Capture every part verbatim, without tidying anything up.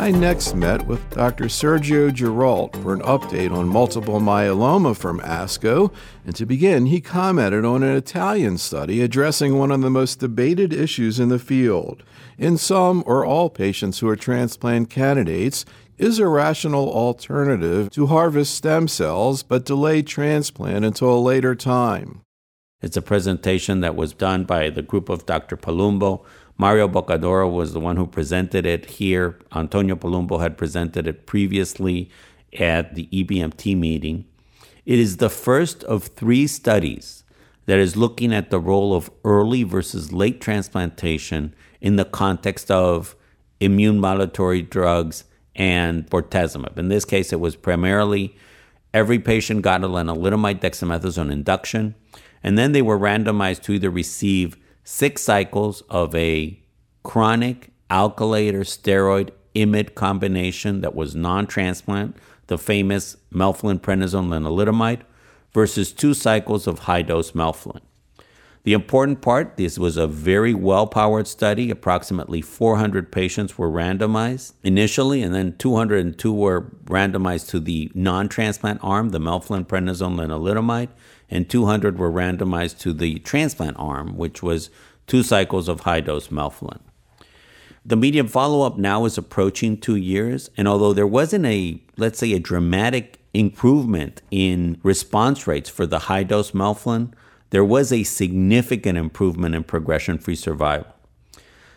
I next met with Doctor Sergio Giralt for an update on multiple myeloma from ASCO, and to begin, he commented on an Italian study addressing one of the most debated issues in the field. In some or all patients who are transplant candidates, is a rational alternative to harvest stem cells but delay transplant until a later time. It's a presentation that was done by the group of Doctor Palumbo. Mario Bocadoro was the one who presented it here. Antonio Palumbo had presented it previously at the E B M T meeting. It is the first of three studies that is looking at the role of early versus late transplantation in the context of immune modulatory drugs and bortezomib. In this case, it was primarily every patient got a lenalidomide dexamethasone induction, and then they were randomized to either receive six cycles of a chronic alkylator steroid I M I D combination that was non-transplant, the famous melphalan prednisone lenalidomide, versus two cycles of high-dose melphalan. The important part, this was a very well-powered study. Approximately four hundred patients were randomized initially, and then two hundred two were randomized to the non-transplant arm, the melphalan prednisone lenalidomide, and two hundred were randomized to the transplant arm, which was two cycles of high-dose melphalan. The median follow-up now is approaching two years, and although there wasn't a, let's say, a dramatic improvement in response rates for the high-dose melphalan, there was a significant improvement in progression-free survival.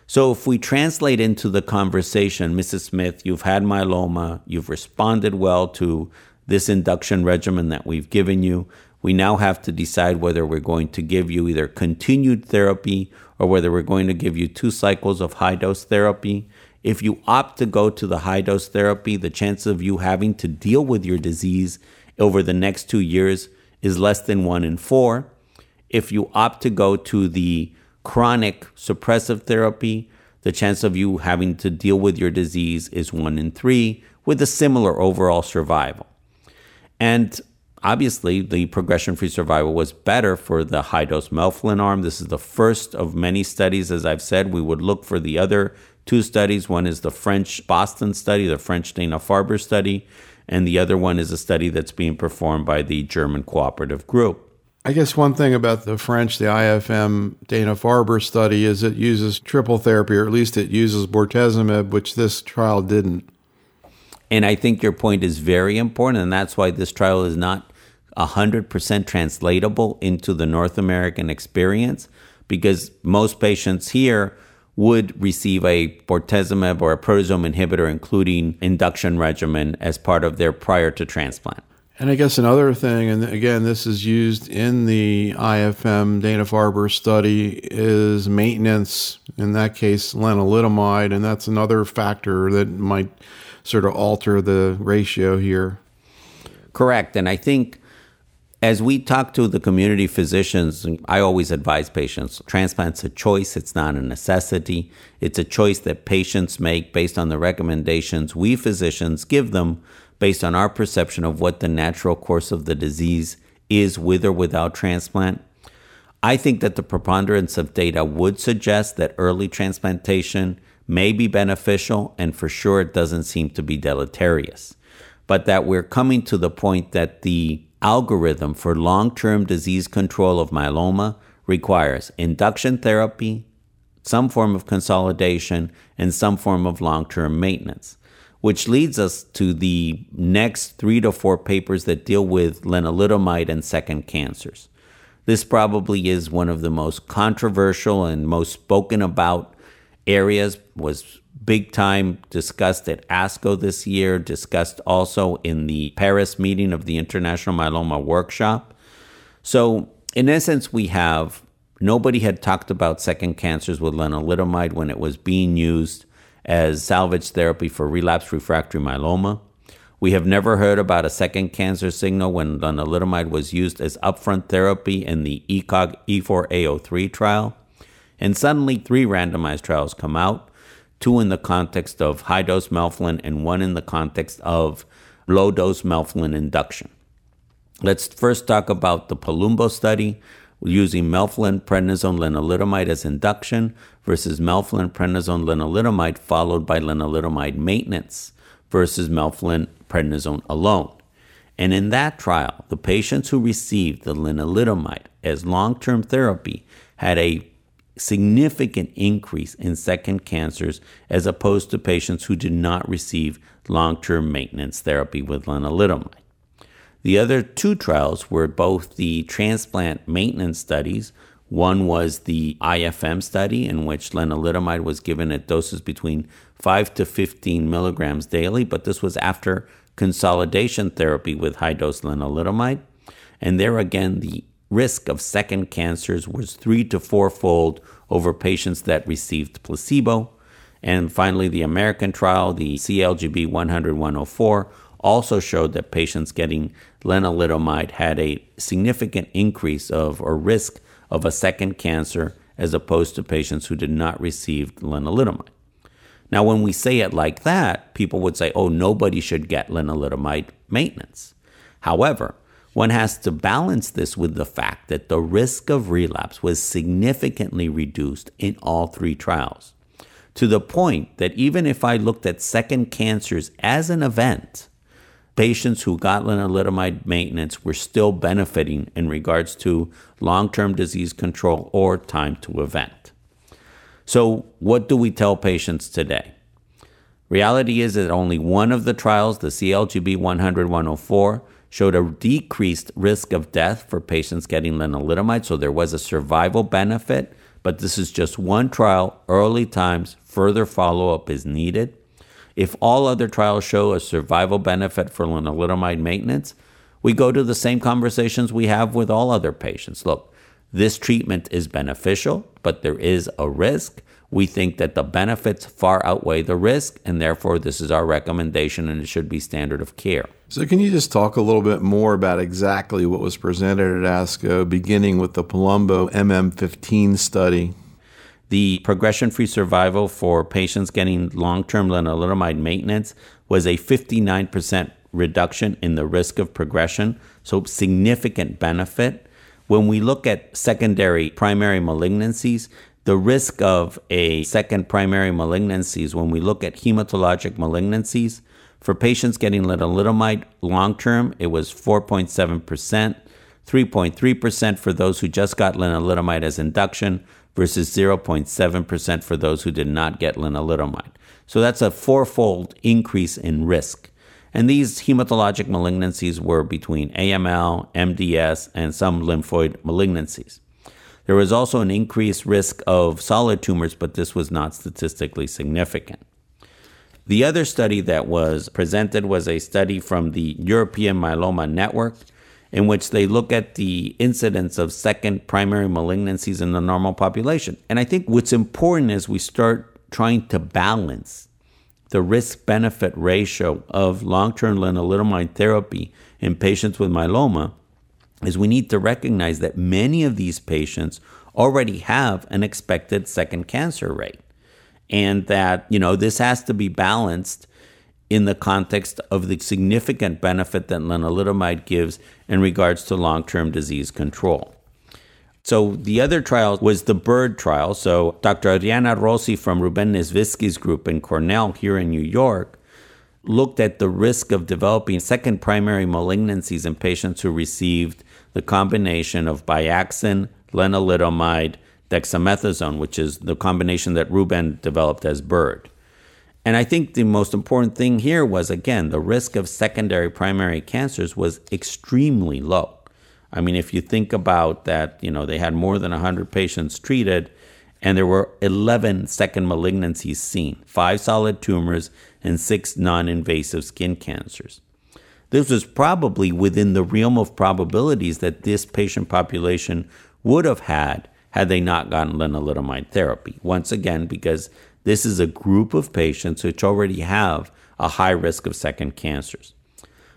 So if we translate into the conversation, Missus Smith, you've had myeloma, you've responded well to this induction regimen that we've given you. We now have to decide whether we're going to give you either continued therapy or whether we're going to give you two cycles of high-dose therapy. If you opt to go to the high-dose therapy, the chance of you having to deal with your disease over the next two years is less than one in four. If you opt to go to the chronic suppressive therapy, the chance of you having to deal with your disease is one in three, with a similar overall survival. And obviously, the progression-free survival was better for the high-dose melphalan arm. This is the first of many studies, as I've said. We would look for the other two studies. One is the French Boston study, the French Dana-Farber study, and the other one is a study that's being performed by the German cooperative group. I guess one thing about the French, the I F M Dana-Farber study, is it uses triple therapy, or at least it uses bortezomib, which this trial didn't. And I think your point is very important, and that's why this trial is not one hundred percent translatable into the North American experience, because most patients here would receive a bortezomib or a proteasome inhibitor, including induction regimen, as part of their prior to transplant. And I guess another thing, and again, this is used in the I F M Dana-Farber study, is maintenance, in that case, lenalidomide, and that's another factor that might sort of alter the ratio here. Correct. And I think as we talk to the community physicians, I always advise patients, transplant's a choice, it's not a necessity. It's a choice that patients make based on the recommendations we physicians give them, based on our perception of what the natural course of the disease is with or without transplant. I think that the preponderance of data would suggest that early transplantation may be beneficial, and for sure it doesn't seem to be deleterious. But that we're coming to the point that the algorithm for long-term disease control of myeloma requires induction therapy, some form of consolidation, and some form of long-term maintenance. Which leads us to the next three to four papers that deal with lenalidomide and second cancers. This probably is one of the most controversial and most spoken about areas, was big time discussed at ASCO this year, discussed also in the Paris meeting of the International Myeloma Workshop. So in essence, we have, nobody had talked about second cancers with lenalidomide when it was being used as salvage therapy for relapsed refractory myeloma. We have never heard about a second cancer signal when lenalidomide was used as upfront therapy in the ECOG E four A oh three trial. And suddenly three randomized trials come out, two in the context of high-dose melphalan and one in the context of low-dose melphalan induction. Let's first talk about the Palumbo study, using melphalan, prednisone, lenalidomide as induction versus melphalan, prednisone, lenalidomide followed by lenalidomide maintenance versus melphalan, prednisone alone. And in that trial, the patients who received the lenalidomide as long-term therapy had a significant increase in second cancers as opposed to patients who did not receive long-term maintenance therapy with lenalidomide. The other two trials were both the transplant maintenance studies. One was the I F M study in which lenalidomide was given at doses between five to fifteen milligrams daily, but this was after consolidation therapy with high-dose lenalidomide. And there again, the risk of second cancers was three to fourfold over patients that received placebo. And finally, the American trial, the C L G B one hundred one oh four, also showed that patients getting lenalidomide had a significant increase of or risk of a second cancer as opposed to patients who did not receive lenalidomide. Now, when we say it like that, people would say, oh, nobody should get lenalidomide maintenance. However, one has to balance this with the fact that the risk of relapse was significantly reduced in all three trials, to the point that even if I looked at second cancers as an event, patients who got lenalidomide maintenance were still benefiting in regards to long-term disease control or time to event. So what do we tell patients today? Reality is that only one of the trials, the C L G B one hundred one oh four, showed a decreased risk of death for patients getting lenalidomide, so there was a survival benefit, but this is just one trial, early times, further follow-up is needed. If all other trials show a survival benefit for lenalidomide maintenance, we go to the same conversations we have with all other patients. Look, this treatment is beneficial, but there is a risk. We think that the benefits far outweigh the risk, and therefore this is our recommendation and it should be standard of care. So can you just talk a little bit more about exactly what was presented at ASCO, beginning with the Palumbo M M fifteen study? The progression-free survival for patients getting long-term lenalidomide maintenance was a fifty-nine percent reduction in the risk of progression, so significant benefit. When we look at secondary primary malignancies, the risk of a second primary malignancies, when we look at hematologic malignancies, for patients getting lenalidomide long-term, it was four point seven percent, three point three percent for those who just got lenalidomide as induction, versus zero point seven percent for those who did not get lenalidomide. So that's a fourfold increase in risk. And these hematologic malignancies were between A M L, M D S, and some lymphoid malignancies. There was also an increased risk of solid tumors, but this was not statistically significant. The other study that was presented was a study from the European Myeloma Network, in which they look at the incidence of second primary malignancies in the normal population. And I think what's important is we start trying to balance the risk-benefit ratio of long-term lenalidomide therapy in patients with myeloma, is we need to recognize that many of these patients already have an expected second cancer rate, and that, you know, this has to be balanced in the context of the significant benefit that lenalidomide gives in regards to long-term disease control. So the other trial was the BIRD trial. So Doctor Adriana Rossi from Ruben Niesvizky's group in Cornell here in New York looked at the risk of developing second primary malignancies in patients who received the combination of biaxin, lenalidomide, dexamethasone, which is the combination that Ruben developed as BIRD. And I think the most important thing here was, again, the risk of secondary primary cancers was extremely low. I mean, if you think about that, you know, they had more than one hundred patients treated, and there were eleven second malignancies seen, five solid tumors and six non-invasive skin cancers. This was probably within the realm of probabilities that this patient population would have had had they not gotten lenalidomide therapy. Once again, because this is a group of patients which already have a high risk of second cancers.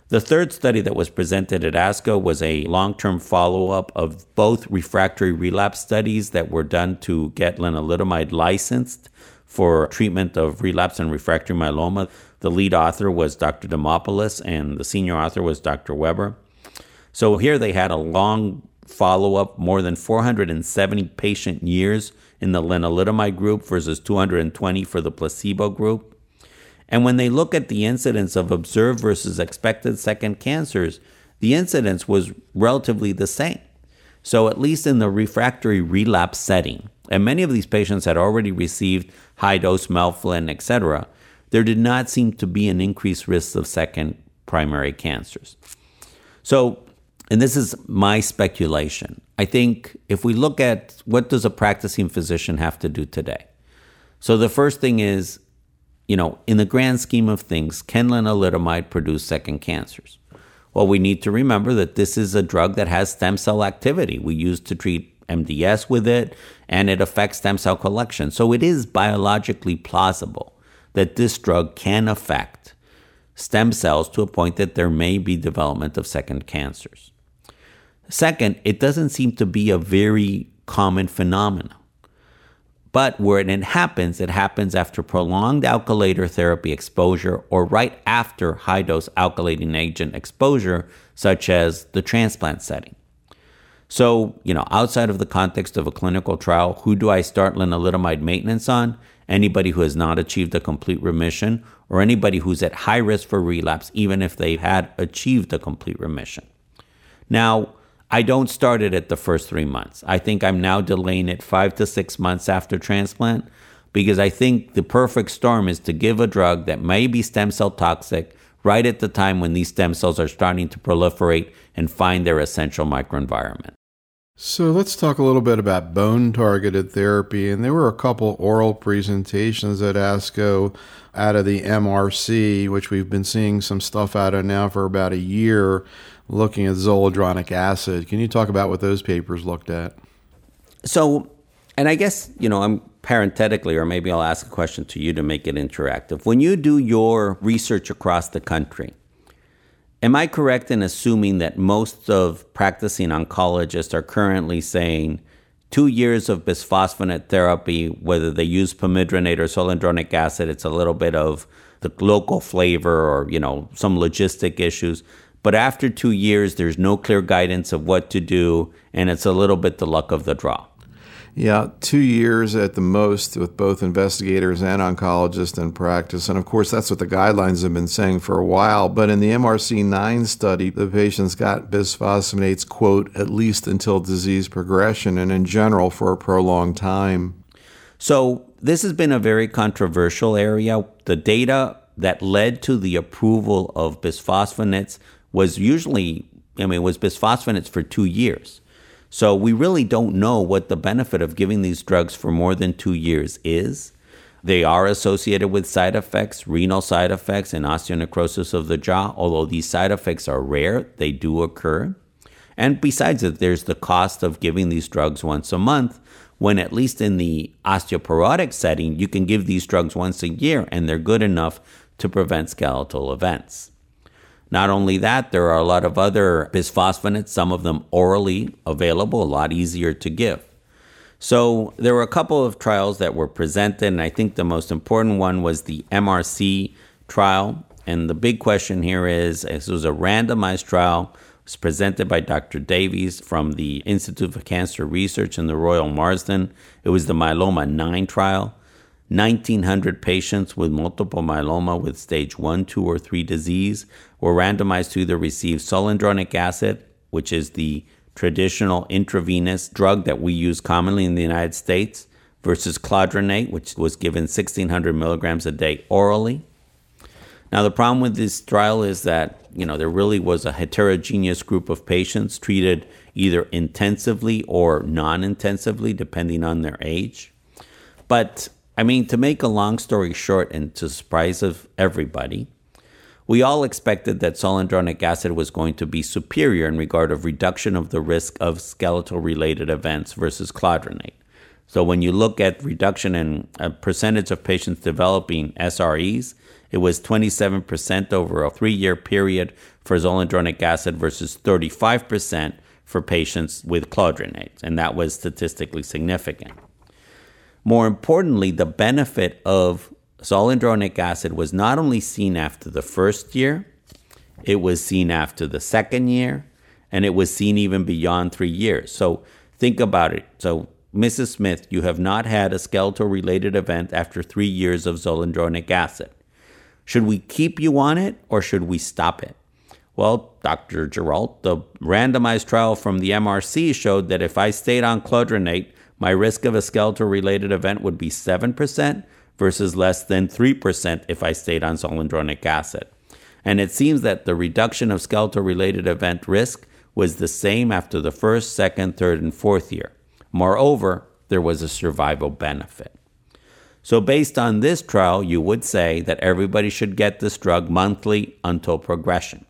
The third study that was presented at ASCO was a long-term follow-up of both refractory relapse studies that were done to get lenalidomide licensed for treatment of relapse and refractory myeloma. The lead author was Doctor Demopoulos and the senior author was Doctor Weber. So here they had a long follow-up, more than four hundred seventy patient years in the lenalidomide group versus two hundred twenty for the placebo group. And when they look at the incidence of observed versus expected second cancers, the incidence was relatively the same. So at least in the refractory relapse setting, and many of these patients had already received high-dose melphalan, et cetera, there did not seem to be an increased risk of second primary cancers. So, and this is my speculation, I think if we look at what does a practicing physician have to do today? So the first thing is, you know, in the grand scheme of things, can lenalidomide produce second cancers? Well, we need to remember that this is a drug that has stem cell activity. We use to treat M D S with it, and it affects stem cell collection. So it is biologically plausible that this drug can affect stem cells to a point that there may be development of second cancers. Second, it doesn't seem to be a very common phenomenon. But where it happens, it happens after prolonged alkylator therapy exposure or right after high-dose alkylating agent exposure, such as the transplant setting. So, you know, outside of the context of a clinical trial, who do I start lenalidomide maintenance on? Anybody who has not achieved a complete remission or anybody who's at high risk for relapse, even if they had achieved a complete remission. Now, I don't start it at the first three months. I think I'm now delaying it five to six months after transplant because I think the perfect storm is to give a drug that may be stem cell toxic right at the time when these stem cells are starting to proliferate and find their essential microenvironment. So let's talk a little bit about bone-targeted therapy. And there were a couple oral presentations at ASCO out of the M R C, which we've been seeing some stuff out of now for about a year, looking at zoledronic acid. Can you talk about what those papers looked at? So, and I guess, you know, I'm parenthetically, or maybe I'll ask a question to you to make it interactive. When you do your research across the country, am I correct in assuming that most of practicing oncologists are currently saying two years of bisphosphonate therapy, whether they use pamidronate or zoledronic acid, it's a little bit of the local flavor or, you know, some logistic issues. But after two years, there's no clear guidance of what to do, and it's a little bit the luck of the draw. Yeah, two years at the most with both investigators and oncologists in practice. And of course, that's what the guidelines have been saying for a while. But in the M R C nine study, the patients got bisphosphonates, quote, at least until disease progression and in general for a prolonged time. So this has been a very controversial area. The data that led to the approval of bisphosphonates was usually, I mean, it was bisphosphonates for two years. So we really don't know what the benefit of giving these drugs for more than two years is. They are associated with side effects, renal side effects, and osteonecrosis of the jaw. Although these side effects are rare, they do occur. And besides that, there's the cost of giving these drugs once a month, when at least in the osteoporotic setting, you can give these drugs once a year, and they're good enough to prevent skeletal events. Not only that, there are a lot of other bisphosphonates, some of them orally available, a lot easier to give. So there were a couple of trials that were presented, and I think the most important one was the M R C trial. And the big question here is, this was a randomized trial. It was presented by Doctor Davies from the Institute for Cancer Research in the Royal Marsden. It was the myeloma nine trial. nineteen hundred patients with multiple myeloma with stage one, two, or three disease were randomized to either receive zoledronic acid, which is the traditional intravenous drug that we use commonly in the United States, versus clodronate, which was given sixteen hundred milligrams a day orally. Now, the problem with this trial is that, you know, there really was a heterogeneous group of patients treated either intensively or non-intensively, depending on their age. But I mean, to make a long story short and to surprise of everybody, we all expected that zoledronic acid was going to be superior in regard of reduction of the risk of skeletal-related events versus clodronate. So when you look at reduction in a percentage of patients developing S R Es, it was twenty-seven percent over a three-year period for zoledronic acid versus thirty-five percent for patients with clodronate, and that was statistically significant. More importantly, the benefit of zoledronic acid was not only seen after the first year, it was seen after the second year, and it was seen even beyond three years. So think about it. So Missus Smith, you have not had a skeletal-related event after three years of zoledronic acid. Should we keep you on it or should we stop it? Well, Doctor Giralt, the randomized trial from the M R C showed that if I stayed on clodronate, my risk of a skeletal-related event would be seven percent versus less than three percent if I stayed on zoledronic acid. And it seems that the reduction of skeletal-related event risk was the same after the first, second, third, and fourth year. Moreover, there was a survival benefit. So based on this trial, you would say that everybody should get this drug monthly until progression.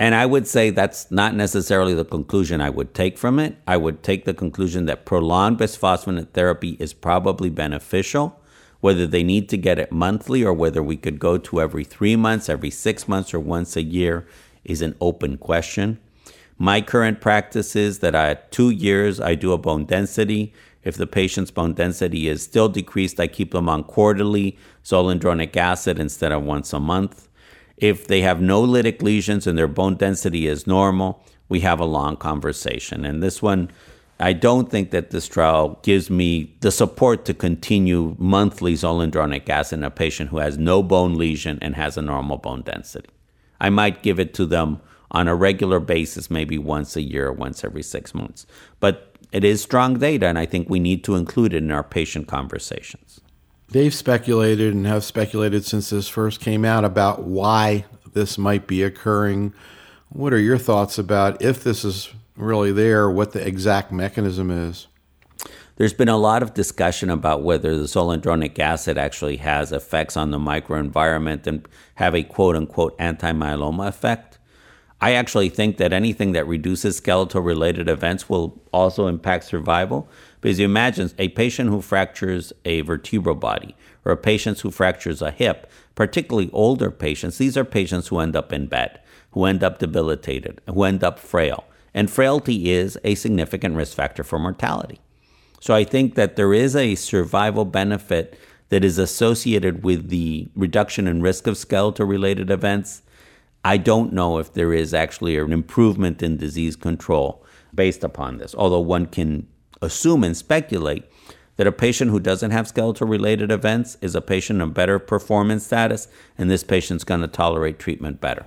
And I would say that's not necessarily the conclusion I would take from it. I would take the conclusion that prolonged bisphosphonate therapy is probably beneficial, whether they need to get it monthly or whether we could go to every three months, every six months, or once a year is an open question. My current practice is that I, at two years, I do a bone density. If the patient's bone density is still decreased, I keep them on quarterly zoledronic acid instead of once a month. If they have no lytic lesions and their bone density is normal, we have a long conversation. And this one, I don't think that this trial gives me the support to continue monthly zoledronic acid in a patient who has no bone lesion and has a normal bone density. I might give it to them on a regular basis, maybe once a year or once every six months. But it is strong data, and I think we need to include it in our patient conversations. They've speculated and have speculated since this first came out about why this might be occurring. What are your thoughts about if this is really there, what the exact mechanism is? There's been a lot of discussion about whether the zoledronic acid actually has effects on the microenvironment and have a quote-unquote anti-myeloma effect. I actually think that anything that reduces skeletal-related events will also impact survival. Because you imagine a patient who fractures a vertebral body or a patient who fractures a hip, particularly older patients, these are patients who end up in bed, who end up debilitated, who end up frail. And frailty is a significant risk factor for mortality. So I think that there is a survival benefit that is associated with the reduction in risk of skeletal-related events. I don't know if there is actually an improvement in disease control based upon this, although one can assume and speculate that a patient who doesn't have skeletal-related events is a patient of better performance status, and this patient's going to tolerate treatment better.